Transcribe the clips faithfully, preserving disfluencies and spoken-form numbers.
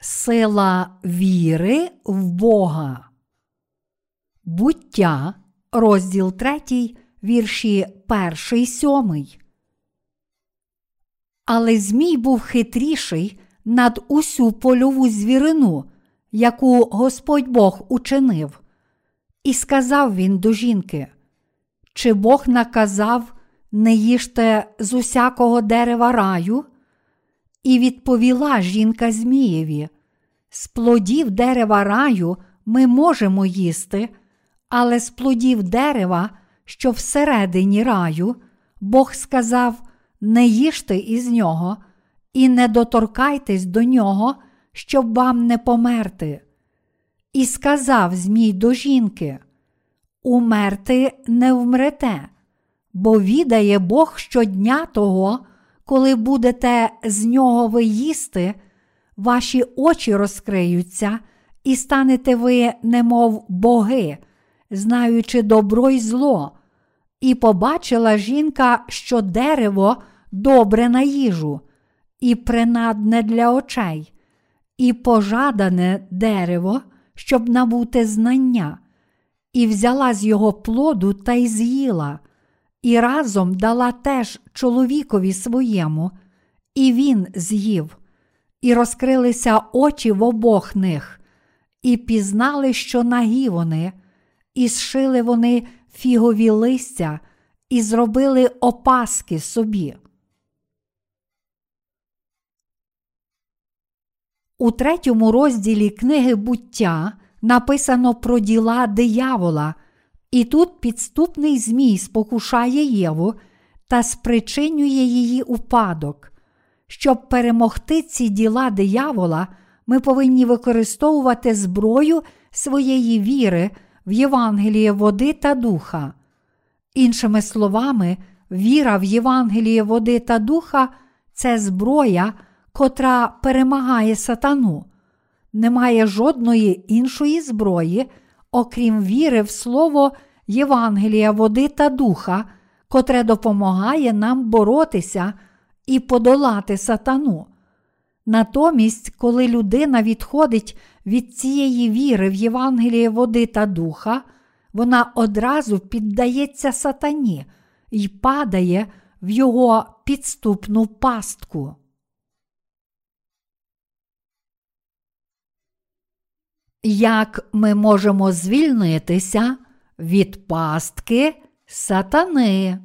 Сила віри в Бога. Буття, розділ три, вірші перший сьомий. Але Змій був хитріший над усю польову звірину, яку Господь Бог учинив. І сказав він до жінки: «Чи Бог наказав: не їжте з усякого дерева раю?» І відповіла жінка Змієві: «З плодів дерева раю ми можемо їсти, але з плодів дерева, що всередині раю, Бог сказав: не їжте із нього і не доторкайтесь до нього, щоб вам не померти». І сказав Змій до жінки: «Умерти не вмрете, бо відає Бог, що дня того, коли будете з нього ви їсти, ваші очі розкриються, і станете ви немов боги, знаючи добро й зло». І побачила жінка, що дерево добре на їжу, і принадне для очей, і пожадане дерево, щоб набути знання, і взяла з його плоду та й з'їла, і разом дала теж чоловікові своєму, і він з'їв. І розкрилися очі в обох них, і пізнали, що нагі вони, і зшили вони фігові листя, і зробили опаски собі. У третьому розділі книги Буття написано про діла диявола, і тут підступний Змій спокушає Єву та спричинює її упадок. Щоб перемогти ці діла диявола, ми повинні використовувати зброю своєї віри в Євангеліє води та духа. Іншими словами, віра в Євангеліє води та духа – це зброя, котра перемагає сатану. Немає жодної іншої зброї, окрім віри в слово Євангелія води та духа, котре допомагає нам боротися і подолати сатану. Натомість, коли людина відходить від цієї віри в Євангеліє води та духа, вона одразу піддається сатані і падає в його підступну пастку. Як ми можемо звільнитися від пастки сатани?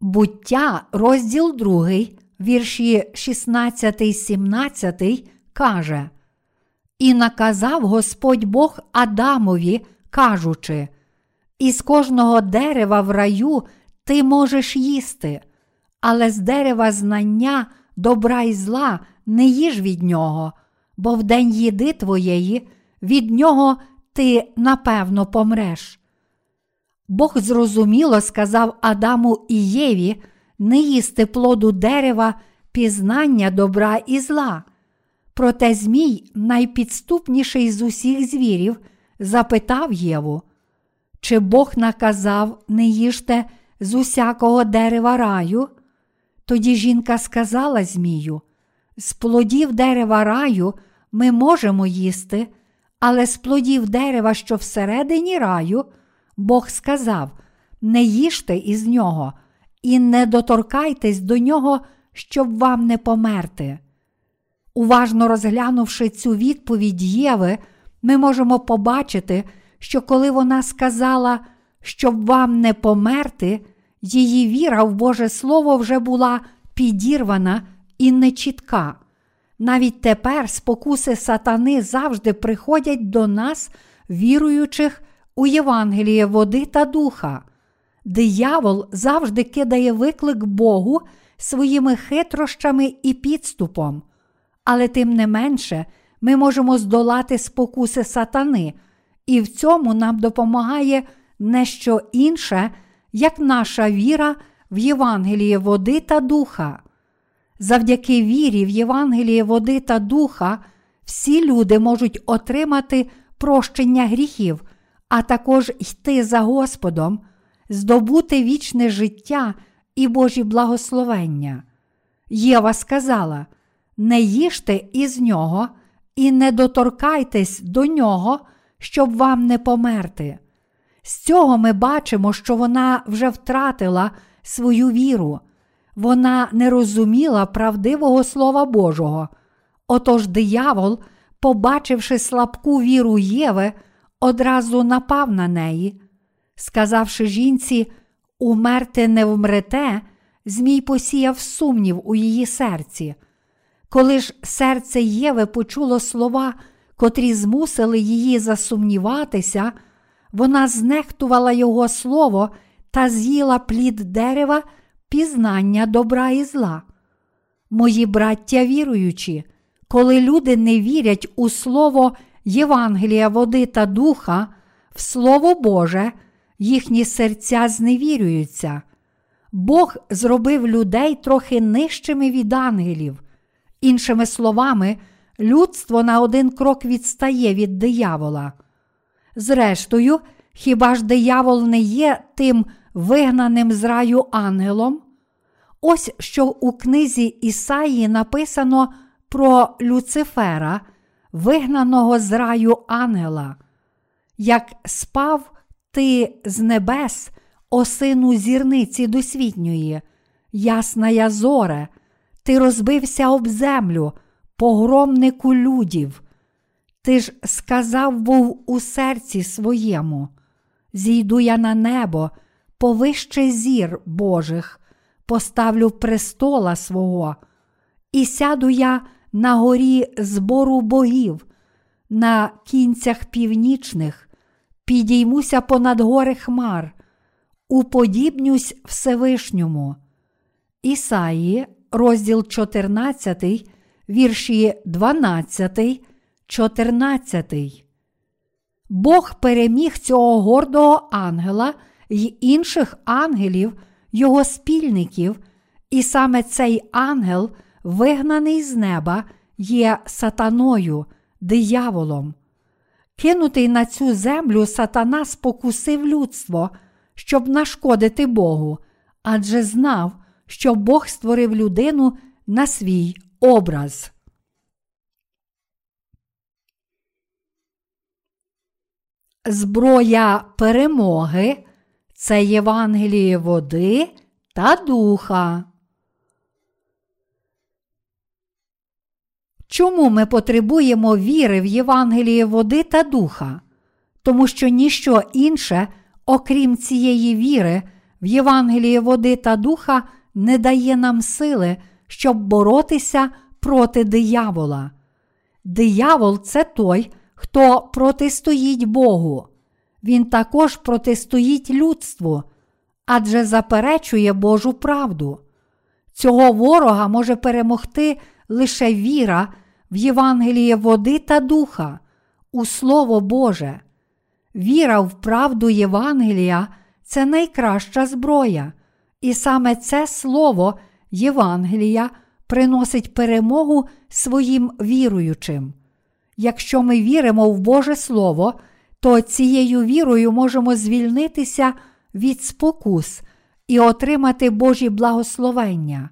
Буття, розділ другий, вірші шістнадцять сімнадцять каже: «І наказав Господь Бог Адамові, кажучи: із кожного дерева в раю ти можеш їсти, але з дерева знання добра і зла не їж від нього, бо в день їди твоєї від нього ти напевно помреш». Бог зрозуміло сказав Адаму і Єві не їсти плоду дерева пізнання добра і зла. Проте Змій, найпідступніший з усіх звірів, запитав Єву: «Чи Бог наказав: не їжте з усякого дерева раю?» Тоді жінка сказала Змію: «З плодів дерева раю ми можемо їсти, але з плодів дерева, що всередині раю, Бог сказав: не їжте із нього і не доторкайтесь до нього, щоб вам не померти». Уважно розглянувши цю відповідь Єви, ми можемо побачити, що коли вона сказала «щоб вам не померти», її віра в Боже Слово вже була підірвана і нечітка. Навіть тепер спокуси сатани завжди приходять до нас, віруючих у Євангеліє води та духа. Диявол завжди кидає виклик Богу своїми хитрощами і підступом. Але тим не менше, ми можемо здолати спокуси сатани, і в цьому нам допомагає не що інше, як наша віра в Євангеліє води та духа. Завдяки вірі в Євангеліє води та духа всі люди можуть отримати прощення гріхів, а також йти за Господом, здобути вічне життя і Божі благословення. Єва сказала: «Не їжте із нього і не доторкайтесь до нього, щоб вам не померти». З цього ми бачимо, що вона вже втратила свою віру. Вона не розуміла правдивого Слова Божого. Отож диявол, побачивши слабку віру Єви, одразу напав на неї. Сказавши жінці «умерти не вмрете», Змій посіяв сумнів у її серці. Коли ж серце Єви почуло слова, котрі змусили її засумніватися, вона знехтувала його слово та з'їла плід дерева пізнання добра і зла. Мої браття віруючі, коли люди не вірять у слово Євангелія води та духа, в Слово Боже, їхні серця зневірюються. Бог зробив людей трохи нижчими від ангелів. Іншими словами, людство на один крок відстає від диявола. Зрештою, хіба ж диявол не є тим вигнаним з раю ангелом? Ось що у книзі Ісаї написано про Люцифера, вигнаного з раю ангела. «Як спав ти з небес, о сину зірниці досвітньої, ясная зоре, ти розбився об землю, погромнику людів. Ти ж сказав був у серці своєму: зійду я на небо, повище зір Божих, поставлю престола свого, і сяду я на горі збору богів, на кінцях північних, підіймуся понад гори хмар, уподібнюсь Всевишньому». Ісаї, розділ чотирнадцятий, вірші дванадцятий, чотирнадцятий. Бог переміг цього гордого ангела й інших ангелів, його спільників, і саме цей ангел, вигнаний з неба, є сатаною, дияволом. Кинутий на цю землю, сатана спокусив людство, щоб нашкодити Богу, адже знав, що Бог створив людину на свій образ. Зброя перемоги – це Євангеліє води та духа. Чому ми потребуємо віри в Євангеліє води та духа? Тому що ніщо інше, окрім цієї віри в Євангеліє води та духа, не дає нам сили, щоб боротися проти диявола. Диявол – це той, хто протистоїть Богу. Він також протистоїть людству, адже заперечує Божу правду. Цього ворога може перемогти лише віра в Євангеліє води та духа, у Слово Боже. Віра в правду Євангелія – це найкраща зброя. І саме це слово Євангелія приносить перемогу своїм віруючим. Якщо ми віримо в Боже Слово, то цією вірою можемо звільнитися від спокус і отримати Божі благословення.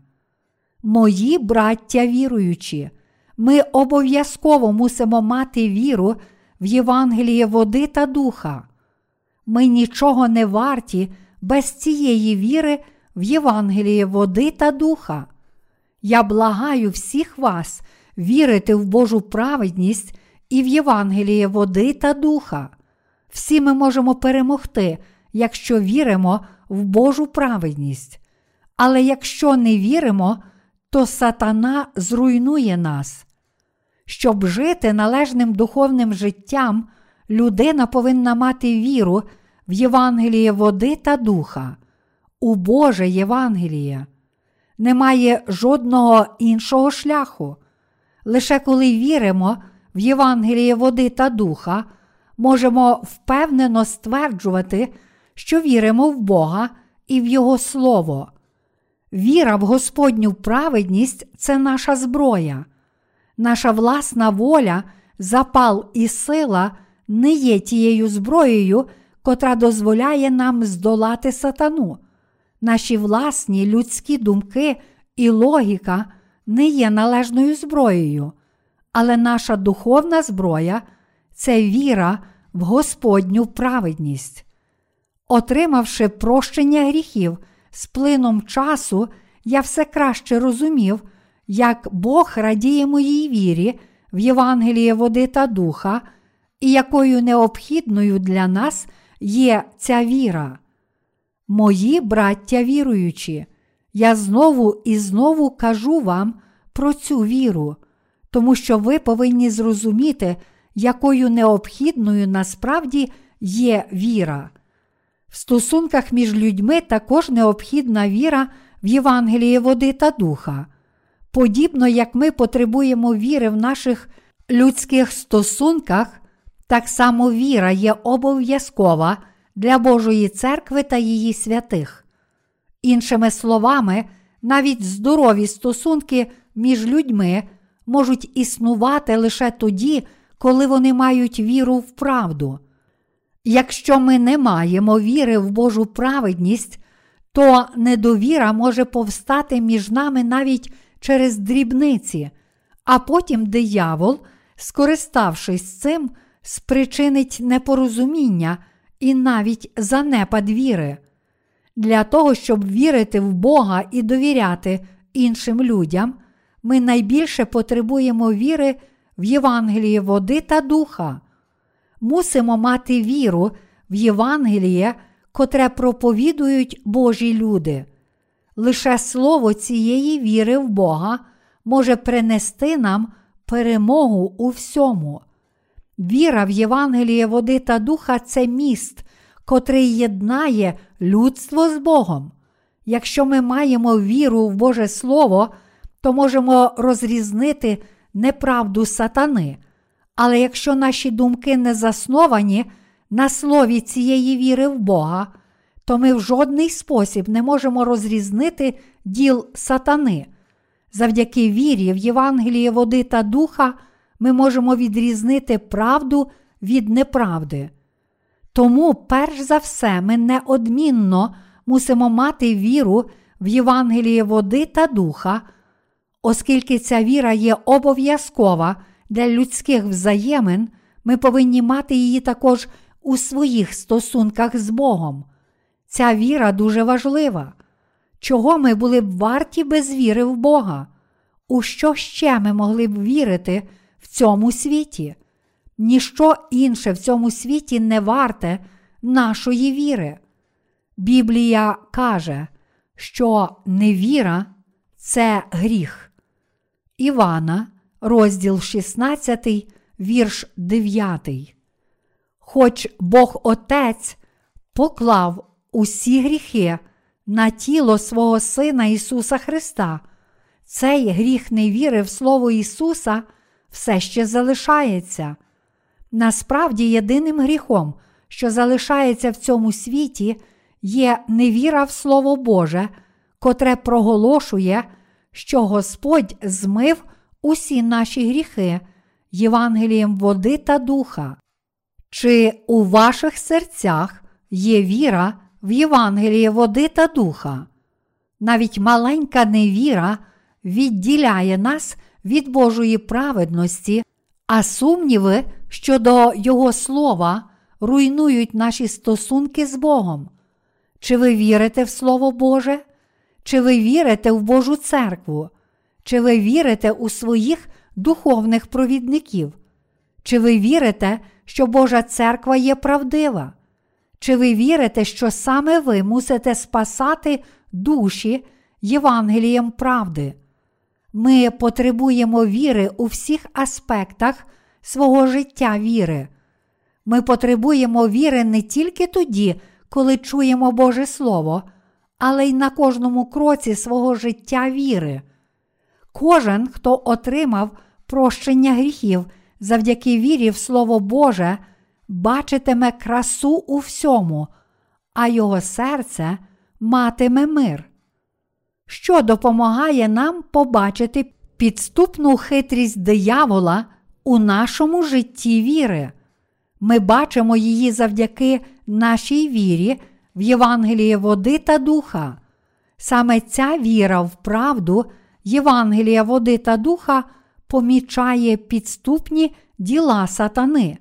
Мої браття віруючі, ми обов'язково мусимо мати віру в Євангеліє води та духа. Ми нічого не варті без цієї віри в Євангеліє води та духа. Я благаю всіх вас вірити в Божу праведність і в Євангеліє води та духа. Всі ми можемо перемогти, якщо віримо в Божу праведність. Але якщо не віримо, то сатана зруйнує нас. Щоб жити належним духовним життям, людина повинна мати віру в Євангеліє води та духа, у Боже Євангеліє. Немає жодного іншого шляху. Лише коли віримо в Євангеліє води та духа, можемо впевнено стверджувати, що віримо в Бога і в Його Слово. Віра в Господню праведність – це наша зброя. Наша власна воля, запал і сила не є тією зброєю, котра дозволяє нам здолати сатану. Наші власні людські думки і логіка не є належною зброєю, але наша духовна зброя – це віра в Господню праведність. Отримавши прощення гріхів з плином часу, я все краще розумів, як Бог радіє моїй вірі в Євангеліє води та духа і якою необхідною для нас є ця віра. Мої браття віруючі, я знову і знову кажу вам про цю віру, тому що ви повинні зрозуміти, якою необхідною насправді є віра. В стосунках між людьми також необхідна віра в Євангеліє води та духа. Подібно як ми потребуємо віри в наших людських стосунках, так само віра є обов'язкова для Божої церкви та її святих. Іншими словами, навіть здорові стосунки між людьми можуть існувати лише тоді, коли вони мають віру в правду. Якщо ми не маємо віри в Божу праведність, то недовіра може повстати між нами навіть через дрібниці, а потім диявол, скориставшись цим, спричинить непорозуміння і навіть занепад віри. Для того, щоб вірити в Бога і довіряти іншим людям, ми найбільше потребуємо віри в Євангеліє води та духа. Мусимо мати віру в Євангеліє, котре проповідують Божі люди. Лише слово цієї віри в Бога може принести нам перемогу у всьому. Віра в Євангеліє води та духа – це міст, котрий єднає людство з Богом. Якщо ми маємо віру в Боже Слово, то можемо розрізнити неправду сатани. Але якщо наші думки не засновані на слові цієї віри в Бога, то ми в жодний спосіб не можемо розрізнити діл сатани. Завдяки вірі в Євангеліє води та духа ми можемо відрізнити правду від неправди. Тому, перш за все, ми неодмінно мусимо мати віру в Євангеліє води та духа, оскільки ця віра є обов'язкова для людських взаємин, ми повинні мати її також у своїх стосунках з Богом. Ця віра дуже важлива. Чого ми були б варті без віри в Бога? У що ще ми могли б вірити в цьому світі? Ніщо інше в цьому світі не варте нашої віри. Біблія каже, що невіра – це гріх. Івана, розділ шістнадцятий, вірш дев'ятий. Хоч Бог Отець поклав усі гріхи на тіло свого Сина Ісуса Христа, цей гріх невіри в Слово Ісуса все ще залишається. Насправді, єдиним гріхом, що залишається в цьому світі, є невіра в Слово Боже, котре проголошує, що Господь змив усі наші гріхи Євангелієм води та духа. Чи у ваших серцях є віра в Євангеліє води та духа? Навіть маленька невіра відділяє нас від Божої праведності, а сумніви щодо Його слова руйнують наші стосунки з Богом. Чи ви вірите в Слово Боже? Чи ви вірите в Божу церкву? Чи ви вірите у своїх духовних провідників? Чи ви вірите, що Божа церква є правдива? Чи ви вірите, що саме ви мусите спасати душі Євангелієм правди? Ми потребуємо віри у всіх аспектах свого життя віри. Ми потребуємо віри не тільки тоді, коли чуємо Боже Слово, але й на кожному кроці свого життя віри. Кожен, хто отримав прощення гріхів завдяки вірі в Слово Боже, бачитиме красу у всьому, а його серце матиме мир. Що допомагає нам побачити підступну хитрість диявола у нашому житті віри? Ми бачимо її завдяки нашій вірі в Євангеліє води та духа. Саме ця віра в правду, Євангелія води та духа, помічає підступні діла сатани.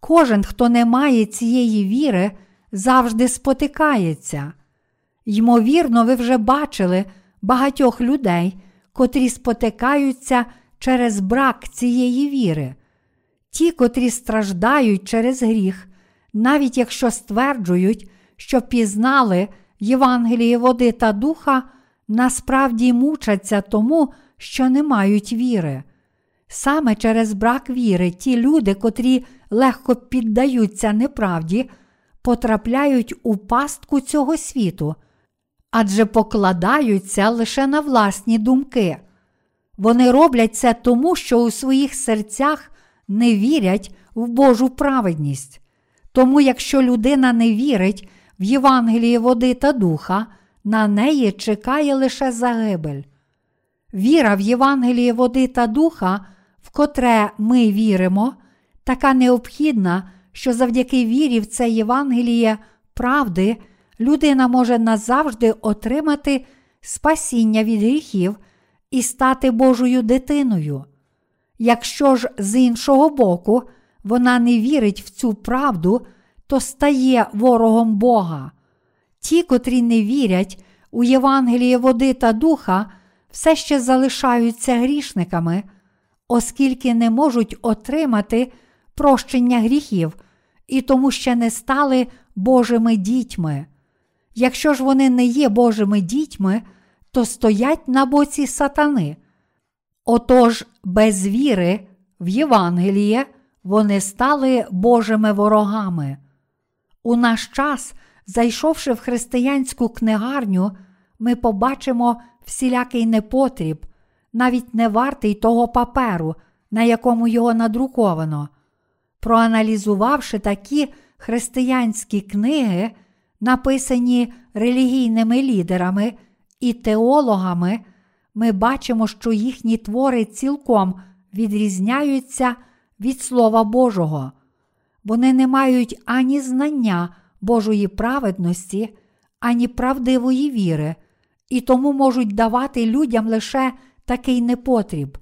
Кожен, хто не має цієї віри, завжди спотикається. Ймовірно, ви вже бачили багатьох людей, котрі спотикаються через брак цієї віри. Ті, котрі страждають через гріх, навіть якщо стверджують, що пізнали Євангеліє води та духа, насправді мучаться тому, що не мають віри. Саме через брак віри ті люди, котрі легко піддаються неправді, потрапляють у пастку цього світу, адже покладаються лише на власні думки. Вони роблять це тому, що у своїх серцях не вірять в Божу праведність. Тому, якщо людина не вірить в Євангеліє води та духа, на неї чекає лише загибель. Віра в Євангеліє води та духа, в котре ми віримо, така необхідна, що завдяки вірі в це Євангеліє правди людина може назавжди отримати спасіння від гріхів і стати Божою дитиною. Якщо ж з іншого боку вона не вірить в цю правду, то стає ворогом Бога. Ті, котрі не вірять у Євангеліє води та духа, все ще залишаються грішниками, оскільки не можуть отримати прощення гріхів і тому ще не стали Божими дітьми. Якщо ж вони не є Божими дітьми, то стоять на боці сатани. Отож, без віри в Євангеліє вони стали Божими ворогами. У наш час, зайшовши в християнську книгарню, ми побачимо всілякий непотріб, навіть не вартий того паперу, на якому його надруковано. Проаналізувавши такі християнські книги, написані релігійними лідерами і теологами, ми бачимо, що їхні твори цілком відрізняються від Слова Божого. Вони не мають ані знання Божої праведності, ані правдивої віри, і тому можуть давати людям лише такий непотріб.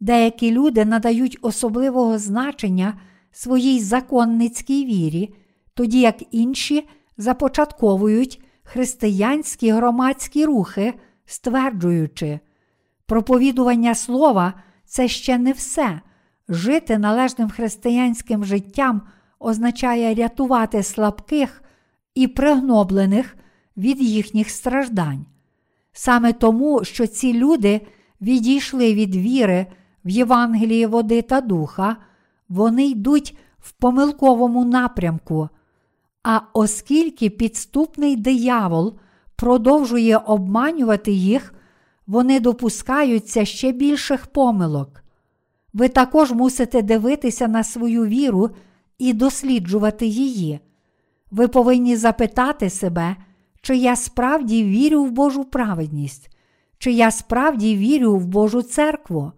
Деякі люди надають особливого значення своїй законницькій вірі, тоді як інші започатковують християнські громадські рухи, стверджуючи: проповідування слова – це ще не все. Жити належним християнським життям означає рятувати слабких і пригноблених від їхніх страждань. Саме тому, що ці люди відійшли від віри в Євангеліє води та духа, вони йдуть в помилковому напрямку. А оскільки підступний диявол продовжує обманювати їх, вони допускаються ще більших помилок. Ви також мусите дивитися на свою віру і досліджувати її. Ви повинні запитати себе, чи я справді вірю в Божу праведність, чи я справді вірю в Божу церкву.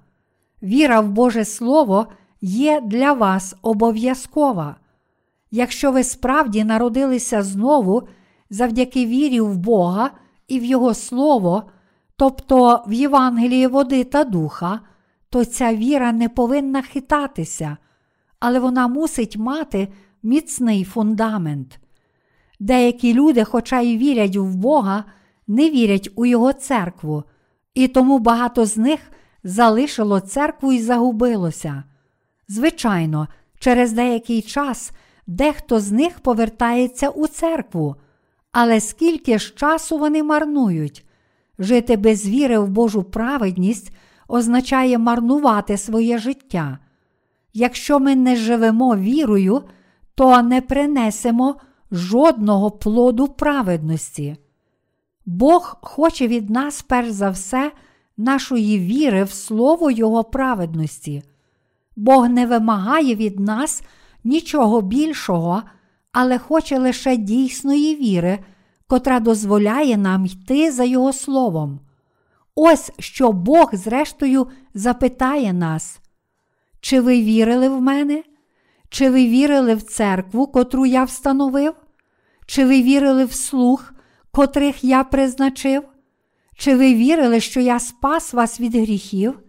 Віра в Боже Слово є для вас обов'язкова. Якщо ви справді народилися знову завдяки вірі в Бога і в Його Слово, тобто в Євангеліє води та духа, то ця віра не повинна хитатися, але вона мусить мати міцний фундамент. Деякі люди, хоча й вірять в Бога, не вірять у Його церкву, і тому багато з них залишило церкву і загубилося. Звичайно, через деякий час дехто з них повертається у церкву, але скільки ж часу вони марнують? Жити без віри в Божу праведність – означає марнувати своє життя. Якщо ми не живемо вірою, то не принесемо жодного плоду праведності. Бог хоче від нас перш за все нашої віри в слово Його праведності. Бог не вимагає від нас нічого більшого, але хоче лише дійсної віри, котра дозволяє нам йти за Його словом. Ось що Бог, зрештою, запитає нас: чи ви вірили в мене? Чи ви вірили в церкву, котру я встановив? Чи ви вірили в слуг, котрих я призначив? Чи ви вірили, що я спас вас від гріхів?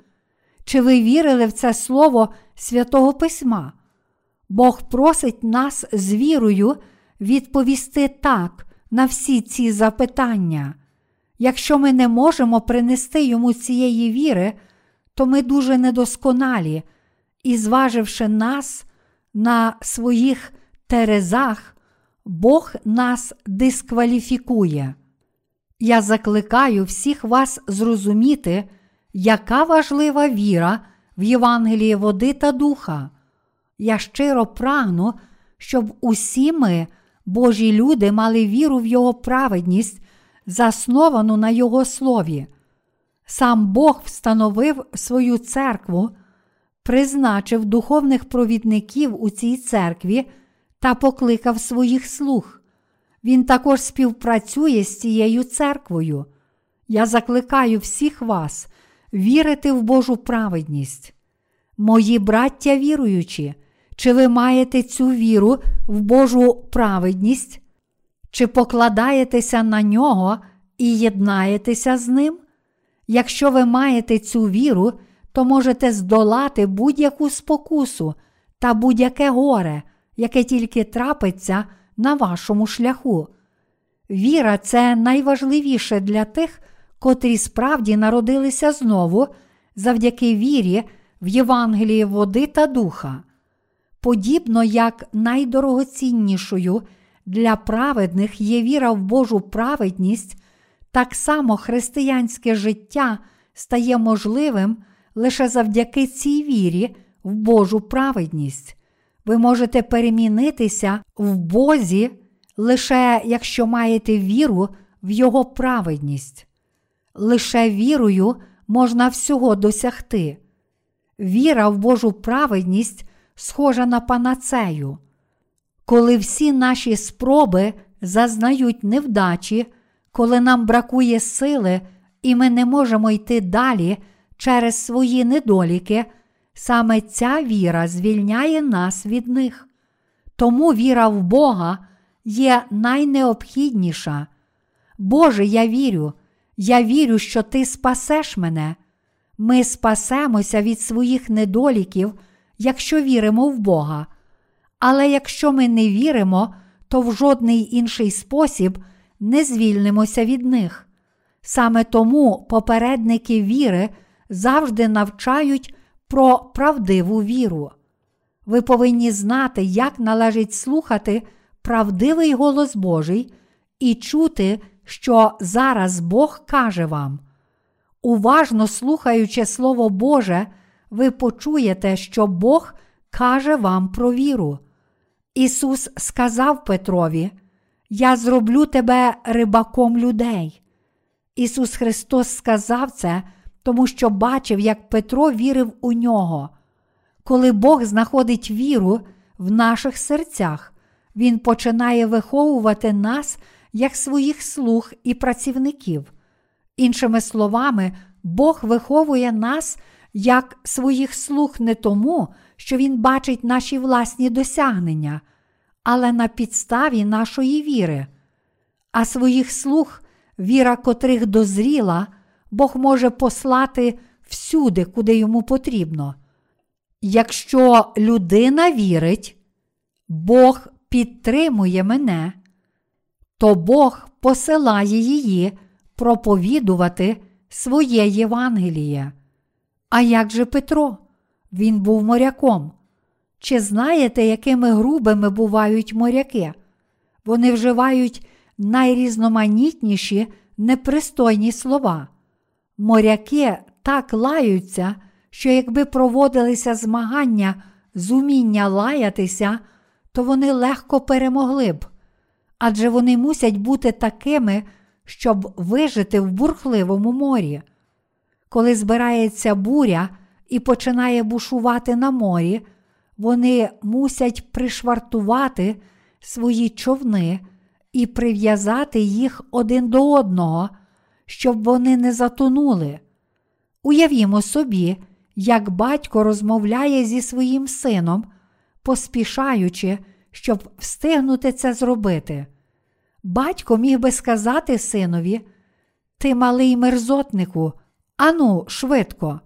Чи ви вірили в це слово Святого Письма? Бог просить нас з вірою відповісти так на всі ці запитання. Якщо ми не можемо принести йому цієї віри, то ми дуже недосконалі, і, зваживши нас на своїх терезах, Бог нас дискваліфікує. Я закликаю всіх вас зрозуміти, яка важлива віра в Євангелії води та духа. Я щиро прагну, щоб усі ми, Божі люди, мали віру в Його праведність, засновану на Його слові. Сам Бог встановив свою церкву, призначив духовних провідників у цій церкві та покликав своїх слуг. Він також співпрацює з цією церквою. Я закликаю всіх вас вірити в Божу праведність. Мої браття віруючі, чи ви маєте цю віру в Божу праведність? Чи покладаєтеся на нього і єднаєтеся з ним? Якщо ви маєте цю віру, то можете здолати будь-яку спокусу та будь-яке горе, яке тільки трапиться на вашому шляху. Віра – це найважливіше для тих, котрі справді народилися знову завдяки вірі в Євангелії води та духа. Подібно як найдорогоціннішою для праведних є віра в Божу праведність, так само християнське життя стає можливим лише завдяки цій вірі в Божу праведність. Ви можете перемінитися в Бозі лише якщо маєте віру в Його праведність. Лише вірою можна всього досягти. Віра в Божу праведність схожа на панацею. Коли всі наші спроби зазнають невдачі, коли нам бракує сили і ми не можемо йти далі через свої недоліки, саме ця віра звільняє нас від них. Тому віра в Бога є найнеобхідніша. Боже, я вірю, я вірю, що Ти спасеш мене. Ми спасемося від своїх недоліків, якщо віримо в Бога. Але якщо ми не віримо, то в жодний інший спосіб не звільнимося від них. Саме тому попередники віри завжди навчають про правдиву віру. Ви повинні знати, як належить слухати правдивий голос Божий і чути, що зараз Бог каже вам. Уважно слухаючи Слово Боже, ви почуєте, що Бог каже вам про віру. Ісус сказав Петрові: «Я зроблю тебе рибаком людей». Ісус Христос сказав це, тому що бачив, як Петро вірив у нього. Коли Бог знаходить віру в наших серцях, Він починає виховувати нас як своїх слуг і працівників. Іншими словами, Бог виховує нас як своїх слуг не тому, що Він бачить наші власні досягнення, але на підставі нашої віри. А своїх слуг, віра котрих дозріла, Бог може послати всюди, куди йому потрібно. Якщо людина вірить, Бог підтримує мене, то Бог посилає її проповідувати своє Євангеліє. А як же Петро? Він був моряком. Чи знаєте, якими грубими бувають моряки? Вони вживають найрізноманітніші непристойні слова. Моряки так лаються, що якби проводилися змагання з уміння лаятися, то вони легко перемогли б. Адже вони мусять бути такими, щоб вижити в бурхливому морі. Коли збирається буря і починає бушувати на морі, вони мусять пришвартувати свої човни і прив'язати їх один до одного, щоб вони не затонули. Уявімо собі, як батько розмовляє зі своїм сином, поспішаючи, щоб встигнути це зробити. батько міг би сказати синові: «Ти, малий мерзотнику, ану, швидко!»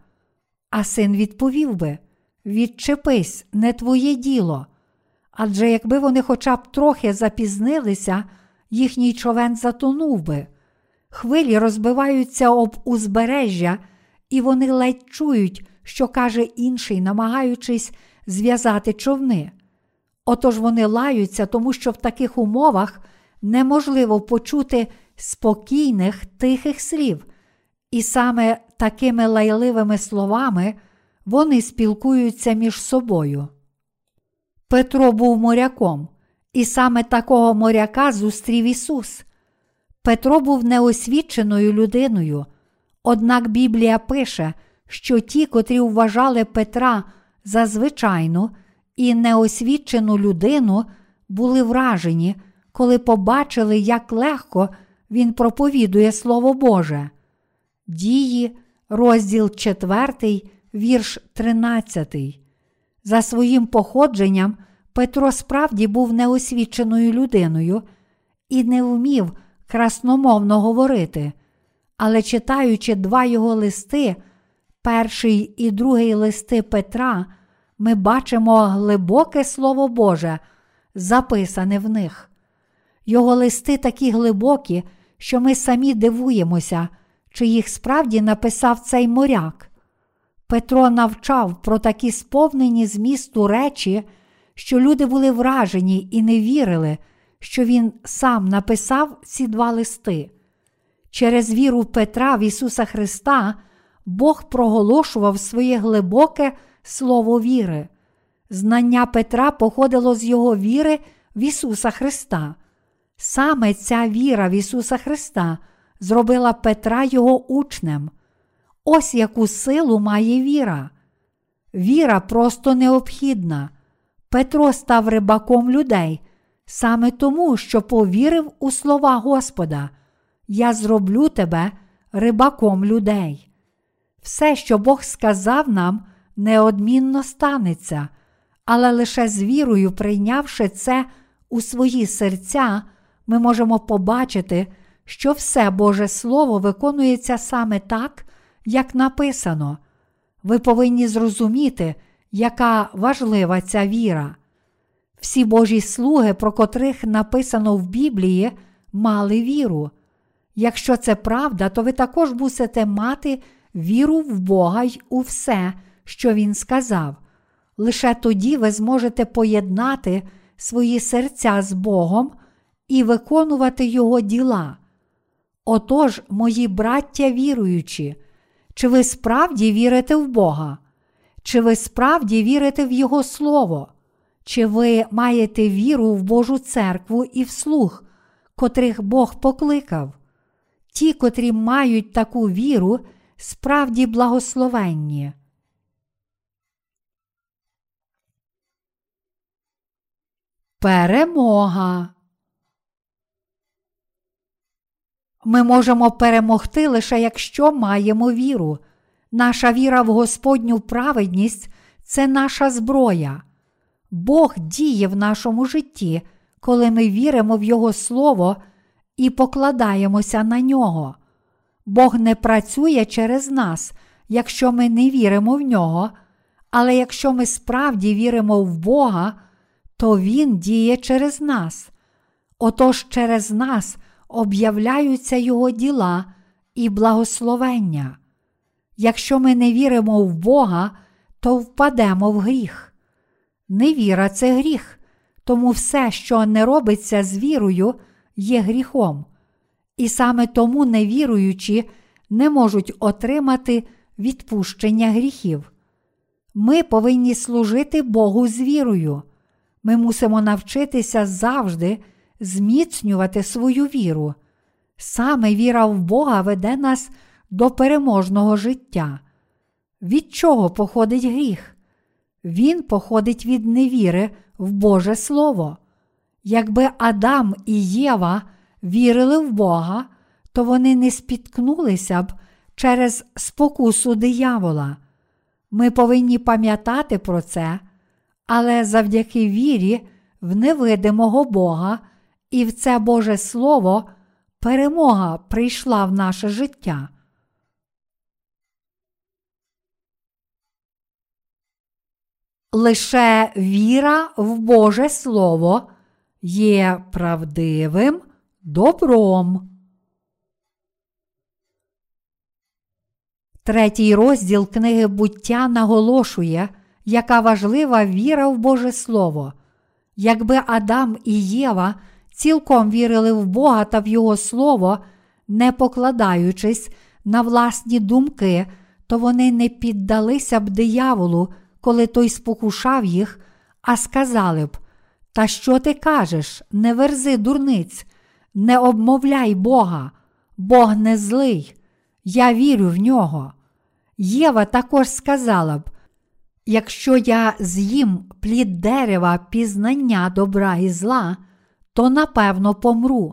А син відповів би: «Відчепись, не твоє діло». Адже якби вони хоча б трохи запізнилися, їхній човен затонув би. Хвилі розбиваються об узбережжя, і вони ледь чують, що каже інший, намагаючись зв'язати човни. Отож вони лаються, тому що в таких умовах неможливо почути спокійних, тихих слів. І саме такими лайливими словами вони спілкуються між собою. Петро був моряком, і саме такого моряка зустрів Ісус. Петро був неосвіченою людиною, однак Біблія пише, що ті, котрі вважали Петра за звичайну і неосвічену людину, були вражені, коли побачили, як легко він проповідує Слово Боже. Дії, розділ четвертий, вірш тринадцятий. За своїм походженням Петро справді був неосвіченою людиною і не вмів красномовно говорити. Але читаючи два його листи, перший і другий листи Петра, ми бачимо глибоке Слово Боже, записане в них. Його листи такі глибокі, що ми самі дивуємося, чи їх справді написав цей моряк. Петро навчав про такі сповнені змісту речі, що люди були вражені і не вірили, що він сам написав ці два листи. Через віру Петра в Ісуса Христа Бог проголошував своє глибоке слово віри. Знання Петра походило з його віри в Ісуса Христа. Саме ця віра в Ісуса Христа зробила Петра його учнем. Ось яку силу має віра. Віра просто необхідна. Петро став рибаком людей саме тому, що повірив у слова Господа: «Я зроблю тебе рибаком людей». Все, що Бог сказав нам, неодмінно станеться, але лише з вірою, прийнявши це у свої серця, ми можемо побачити, що все Боже Слово виконується саме так, як написано. Ви повинні зрозуміти, яка важлива ця віра. Всі Божі слуги, про котрих написано в Біблії, мали віру. Якщо це правда, то ви також мусите мати віру в Бога й у все, що Він сказав. Лише тоді ви зможете поєднати свої серця з Богом і виконувати Його діла. Отож, мої браття віруючі, чи ви справді вірите в Бога? Чи ви справді вірите в Його Слово? Чи ви маєте віру в Божу церкву і в слуг, котрих Бог покликав? Ті, котрі мають таку віру, справді благословенні. Перемога. Ми можемо перемогти лише якщо маємо віру. Наша віра в Господню праведність – це наша зброя. Бог діє в нашому житті, коли ми віримо в Його Слово і покладаємося на Нього. Бог не працює через нас, якщо ми не віримо в Нього, але якщо ми справді віримо в Бога, то Він діє через нас. Отож через нас – об'являються Його діла і благословення. Якщо ми не віримо в Бога, то впадемо в гріх. Невіра – це гріх, тому все, що не робиться з вірою, є гріхом. І саме тому невіруючі не можуть отримати відпущення гріхів. Ми повинні служити Богу з вірою. Ми мусимо навчитися завжди зміцнювати свою віру. Саме віра в Бога веде нас до переможного життя. Від чого походить гріх? Він походить від невіри в Боже Слово. Якби Адам і Єва вірили в Бога, то вони не спіткнулися б через спокусу диявола. Ми повинні пам'ятати про це, але завдяки вірі в невидимого Бога і в це Боже Слово перемога прийшла в наше життя. Лише віра в Боже Слово є правдивим добром. Третій розділ книги Буття наголошує, яка важлива віра в Боже Слово. Якби Адам і Єва цілком вірили в Бога та в Його Слово, не покладаючись на власні думки, то вони не піддалися б дияволу, коли той спокушав їх, а сказали б: «Та що ти кажеш? Не верзи дурниць, не обмовляй Бога, Бог не злий, я вірю в нього». Єва також сказала б: «Якщо я з'їм плід дерева пізнання добра і зла, то напевно помру».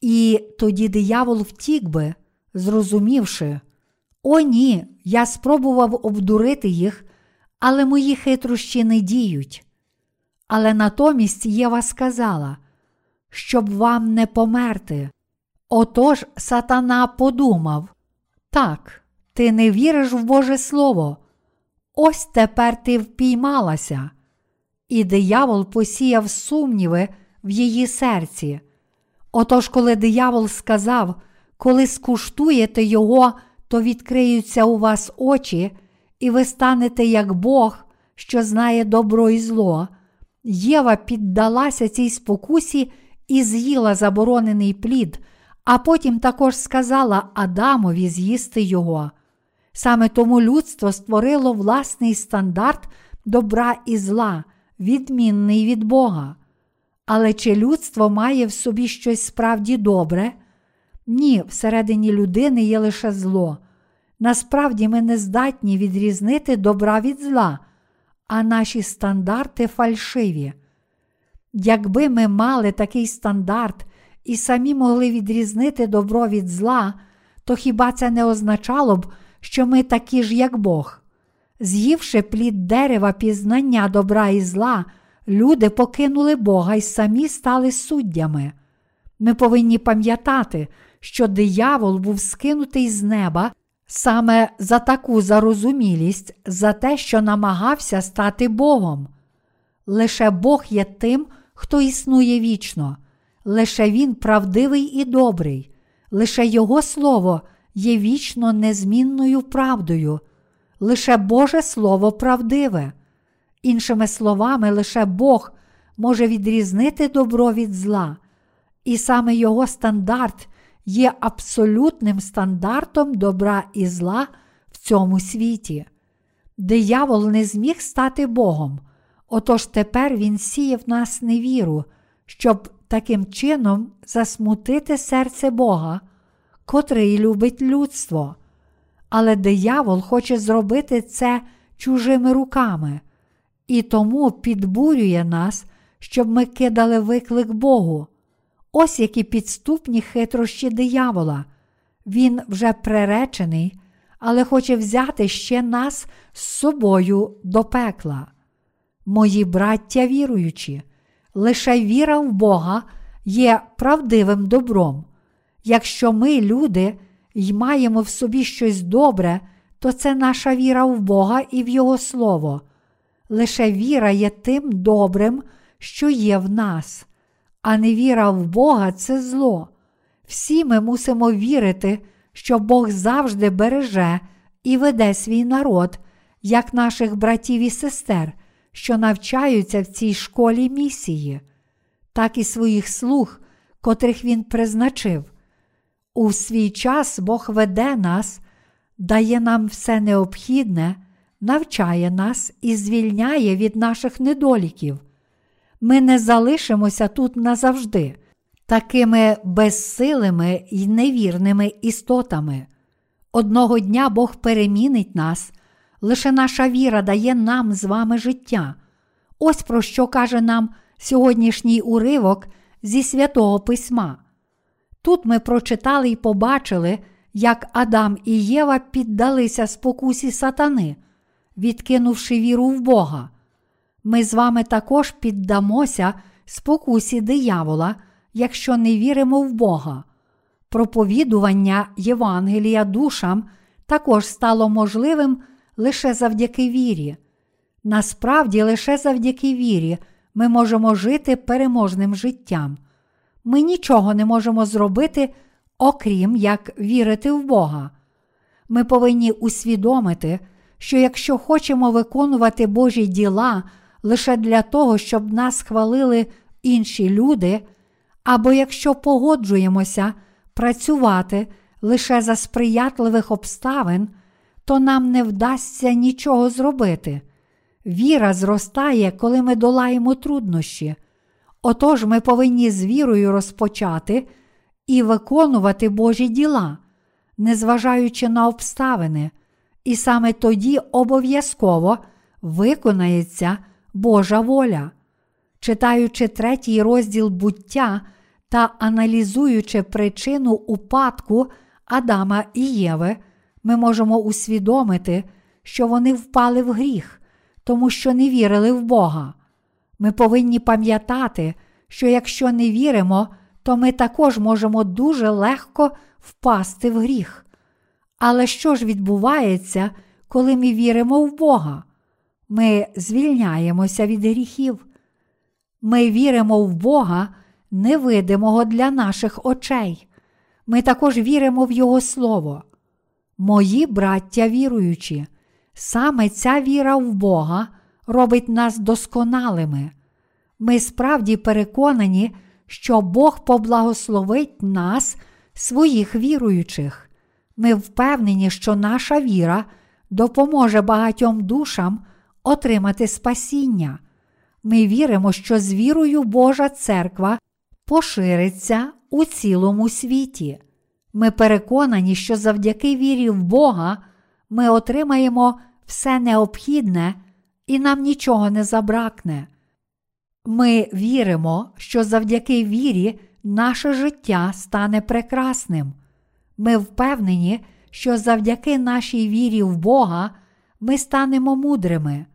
І тоді диявол втік би, зрозумівши: «О ні, я спробував обдурити їх, але мої хитрощі не діють». Але натомість Єва сказала: «Щоб вам не померти». Отож сатана подумав: «Так, ти не віриш в Боже Слово. Ось тепер ти впіймалася». І диявол посіяв сумніви в її серці. Отож, коли диявол сказав: «Коли скуштуєте його, то відкриються у вас очі, і ви станете як Бог, що знає добро і зло», Єва піддалася цій спокусі і з'їла заборонений плід, а потім також сказала Адамові з'їсти його. Саме тому людство створило власний стандарт добра і зла, відмінний від Бога. Але чи людство має в собі щось справді добре? Ні, всередині людини є лише зло. Насправді ми не здатні відрізнити добра від зла, а наші стандарти фальшиві. Якби ми мали такий стандарт і самі могли відрізнити добро від зла, то хіба це не означало б, що ми такі ж, як Бог? З'ївши плід дерева пізнання добра і зла, люди покинули Бога і самі стали суддями. Ми повинні пам'ятати, що диявол був скинутий з неба саме за таку зарозумілість, за те, що намагався стати Богом. Лише Бог є тим, хто існує вічно. Лише Він правдивий і добрий. Лише Його Слово є вічно незмінною правдою. Лише Боже Слово правдиве. Іншими словами, лише Бог може відрізнити добро від зла. І саме Його стандарт є абсолютним стандартом добра і зла в цьому світі. Диявол не зміг стати Богом, отож тепер він сіє в нас невіру, щоб таким чином засмутити серце Бога, котрий любить людство. Але диявол хоче зробити це чужими руками, і тому підбурює нас, щоб ми кидали виклик Богу. Ось які підступні хитрощі диявола. Він вже приречений, але хоче взяти ще нас з собою до пекла. Мої браття віруючі, лише віра в Бога є правдивим добром. Якщо ми, люди, й маємо в собі щось добре, то це наша віра в Бога і в Його Слово. Лише віра є тим добрим, що є в нас. А невіра в Бога – це зло. Всі ми мусимо вірити, що Бог завжди береже і веде свій народ, як наших братів і сестер, що навчаються в цій школі місії, так і своїх слуг, котрих Він призначив. У свій час Бог веде нас, дає нам все необхідне, навчає нас і звільняє від наших недоліків. Ми не залишимося тут назавжди, такими безсилими й невірними істотами. Одного дня Бог перемінить нас, лише наша віра дає нам з вами життя. Ось про що каже нам сьогоднішній уривок зі Святого Письма. Тут ми прочитали і побачили, як Адам і Єва піддалися спокусі сатани, відкинувши віру в Бога. Ми з вами також піддамося спокусі диявола, якщо не віримо в Бога. Проповідування Євангелія душам також стало можливим лише завдяки вірі. Насправді, лише завдяки вірі ми можемо жити переможним життям. Ми нічого не можемо зробити, окрім як вірити в Бога. Ми повинні усвідомити, що якщо хочемо виконувати Божі діла лише для того, щоб нас хвалили інші люди, або якщо погоджуємося працювати лише за сприятливих обставин, то нам не вдасться нічого зробити. Віра зростає, коли ми долаємо труднощі. Отож, ми повинні з вірою розпочати і виконувати Божі діла, незважаючи на обставини, і саме тоді обов'язково виконається Божа воля. Читаючи третій розділ Буття та аналізуючи причину упадку Адама і Єви, ми можемо усвідомити, що вони впали в гріх, тому що не вірили в Бога. Ми повинні пам'ятати, що якщо не віримо, то ми також можемо дуже легко впасти в гріх. Але що ж відбувається, коли ми віримо в Бога? Ми звільняємося від гріхів. Ми віримо в Бога, невидимого для наших очей. Ми також віримо в Його Слово. Мої браття віруючі, саме ця віра в Бога робить нас досконалими. Ми справді переконані, що Бог поблагословить нас, своїх віруючих. Ми впевнені, що наша віра допоможе багатьом душам отримати спасіння. Ми віримо, що з вірою Божа Церква пошириться у цілому світі. Ми переконані, що завдяки вірі в Бога ми отримаємо все необхідне і нам нічого не забракне. Ми віримо, що завдяки вірі наше життя стане прекрасним. Ми впевнені, що завдяки нашій вірі в Бога ми станемо мудрими.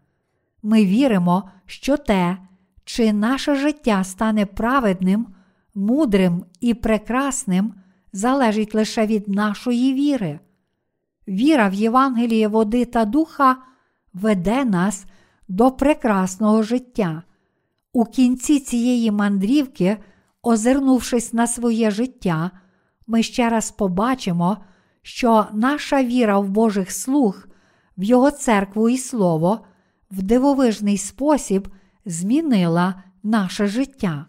Ми віримо, що те, чи наше життя стане праведним, мудрим і прекрасним, залежить лише від нашої віри. Віра в Євангеліє води та духа веде нас до прекрасного життя. У кінці цієї мандрівки, озирнувшись на своє життя, ми ще раз побачимо, що наша віра в Божих слуг, в Його церкву і Слово в дивовижний спосіб змінила наше життя.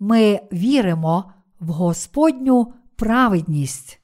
Ми віримо в Господню праведність.